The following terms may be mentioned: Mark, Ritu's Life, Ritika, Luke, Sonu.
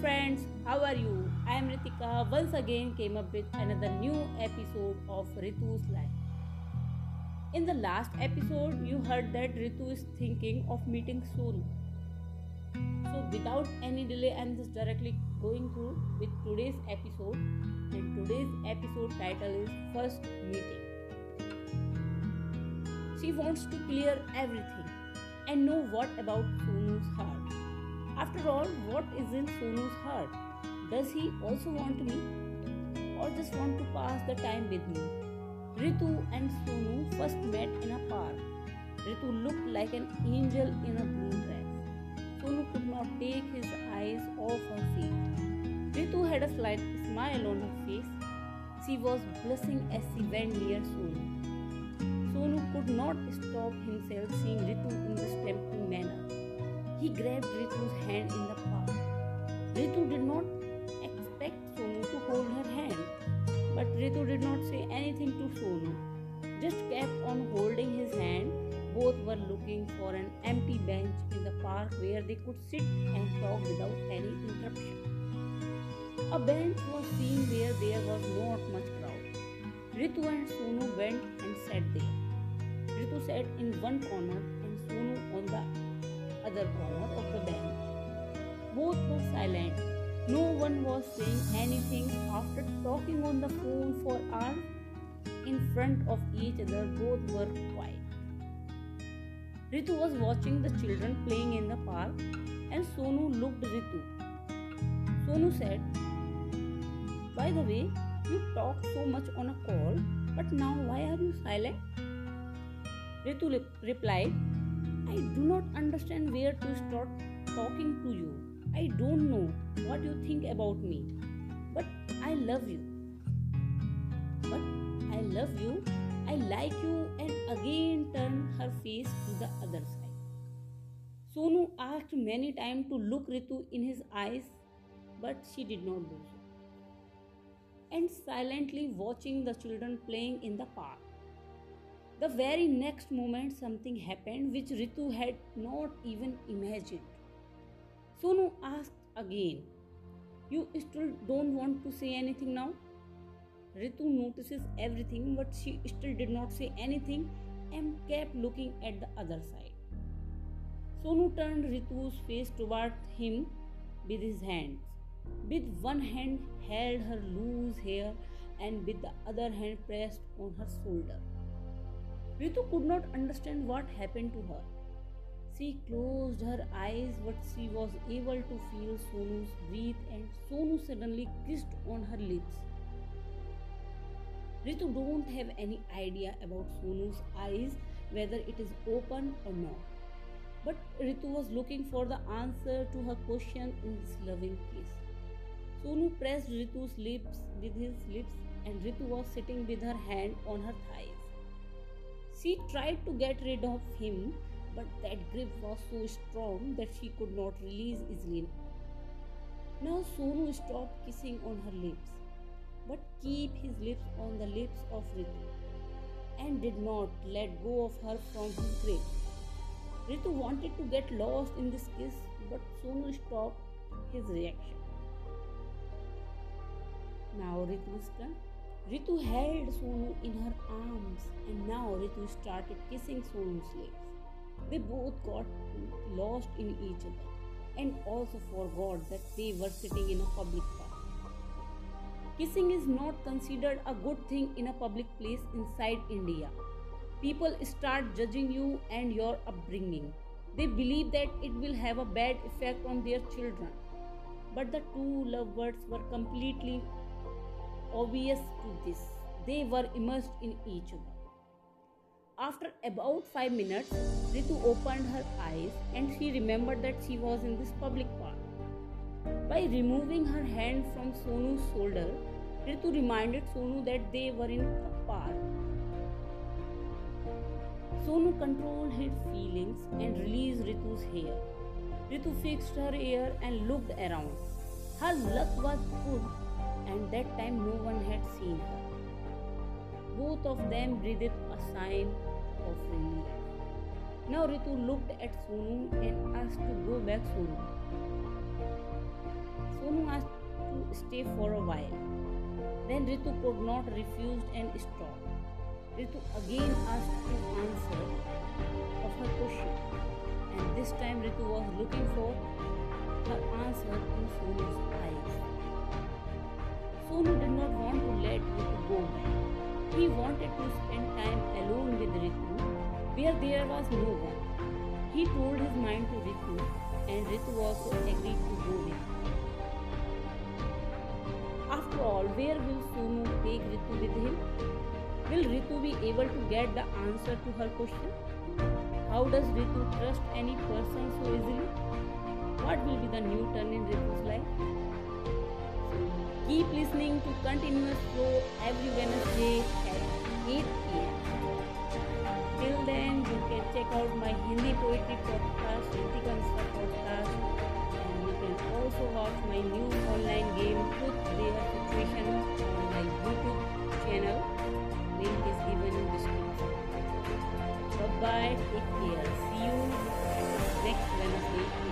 friends, how are you? I am Ritika, once again came up with another new episode of Ritu's Life. In the last episode, you heard that Ritu is thinking of meeting Sonu. So without any delay, I am just directly going through with today's episode. And today's episode title is First Meeting. She wants to clear everything and know what about Sonu's heart. After all, what is in Sonu's heart? Does he also want me? Or just want to pass the time with me? Ritu and Sonu first met in a park. Ritu looked like an angel in a blue dress. Sonu could not take his eyes off her feet. Ritu had a slight smile on her face. She was blushing as she went near Sonu. Sonu could not stop himself seeing Ritu in this tempting manner. He grabbed Ritu's hand in the park. Ritu did not expect Sonu to hold her hand, but Ritu did not say anything to Sonu, just kept on holding his hand. Both were looking for an empty bench in the park where they could sit and talk without any interruption. A bench was seen where there was not much crowd. Ritu and Sonu went and sat there. Ritu sat in one corner and Sonu on the other corner of the bench. Both were silent. No one was saying anything after talking on the phone for hours. In front of each other, both were quiet. Ritu was watching the children playing in the park and Sonu looked Ritu. Sonu said, "By the way, you talk so much on a call, but now why are you silent?" Ritu replied, "I do not understand where to start talking to you. I don't know what you think about me, but I love you. I like you," and again turned her face to the other side. Sonu asked many times to look Ritu in his eyes, but she did not do so. And silently watching the children playing in the park. The very next moment something happened which Ritu had not even imagined. Sonu asked again, "You still don't want to say anything now?" Ritu notices everything but she still did not say anything and kept looking at the other side. Sonu turned Ritu's face toward him with his hands. With one hand held her loose hair and with the other hand pressed on her shoulder. Ritu could not understand what happened to her. She closed her eyes but she was able to feel Sonu's breath and Sonu suddenly kissed on her lips. Ritu don't have any idea about Sonu's eyes, whether it is open or not. But Ritu was looking for the answer to her question in this loving kiss. Sonu pressed Ritu's lips with his lips and Ritu was sitting with her hand on her thighs. She tried to get rid of him, but that grip was so strong that she could not release easily. Now Sonu stopped kissing on her lips, but kept his lips on the lips of Ritu and did not let go of her from his grip. Ritu wanted to get lost in this kiss, but Sonu stopped his reaction. Now Ritu's turn. Ritu held Sonu in her arms and now Ritu started kissing Sonu's lips. They both got lost in each other and also forgot that they were sitting in a public park. Kissing is not considered a good thing in a public place inside India. People start judging you and your upbringing. They believe that it will have a bad effect on their children. But the two lovebirds were completely obvious to this. They were immersed in each other. After about 5 minutes, Ritu opened her eyes and she remembered that she was in this public park. By removing her hand from Sonu's shoulder, Ritu reminded Sonu that they were in the park. Sonu controlled his feelings and released Ritu's hair. Ritu fixed her ear and looked around. Her luck was good. And that time no one had seen her. Both of them breathed a sign of relief. Now Ritu looked at Sonu and asked to go back Sonu. Sonu stay for a while. Then Ritu could not refuse and stopped. Ritu again asked his answer of her question, and this time Ritu was looking for her answer in Sonu's eyes. Sonu did not want to let Ritu go back. He wanted to spend time alone with Ritu, where there was no one. He told his mind to Ritu, and Ritu also agreed to go with him. After all, where will Sonu take Ritu with him? Will Ritu be able to get the answer to her question? How does Ritu trust any person so easily? What will be the new turn in Ritu's life? So keep listening to Continuous Flow every Wednesday at 8 p.m. Till then, you can check out my Hindi poetry podcast, Ritika's podcast, and you can also watch my new online game, Truth Their Situation, on my YouTube channel. Link is given in description. Bye-bye, take care. See you at the next Wednesday.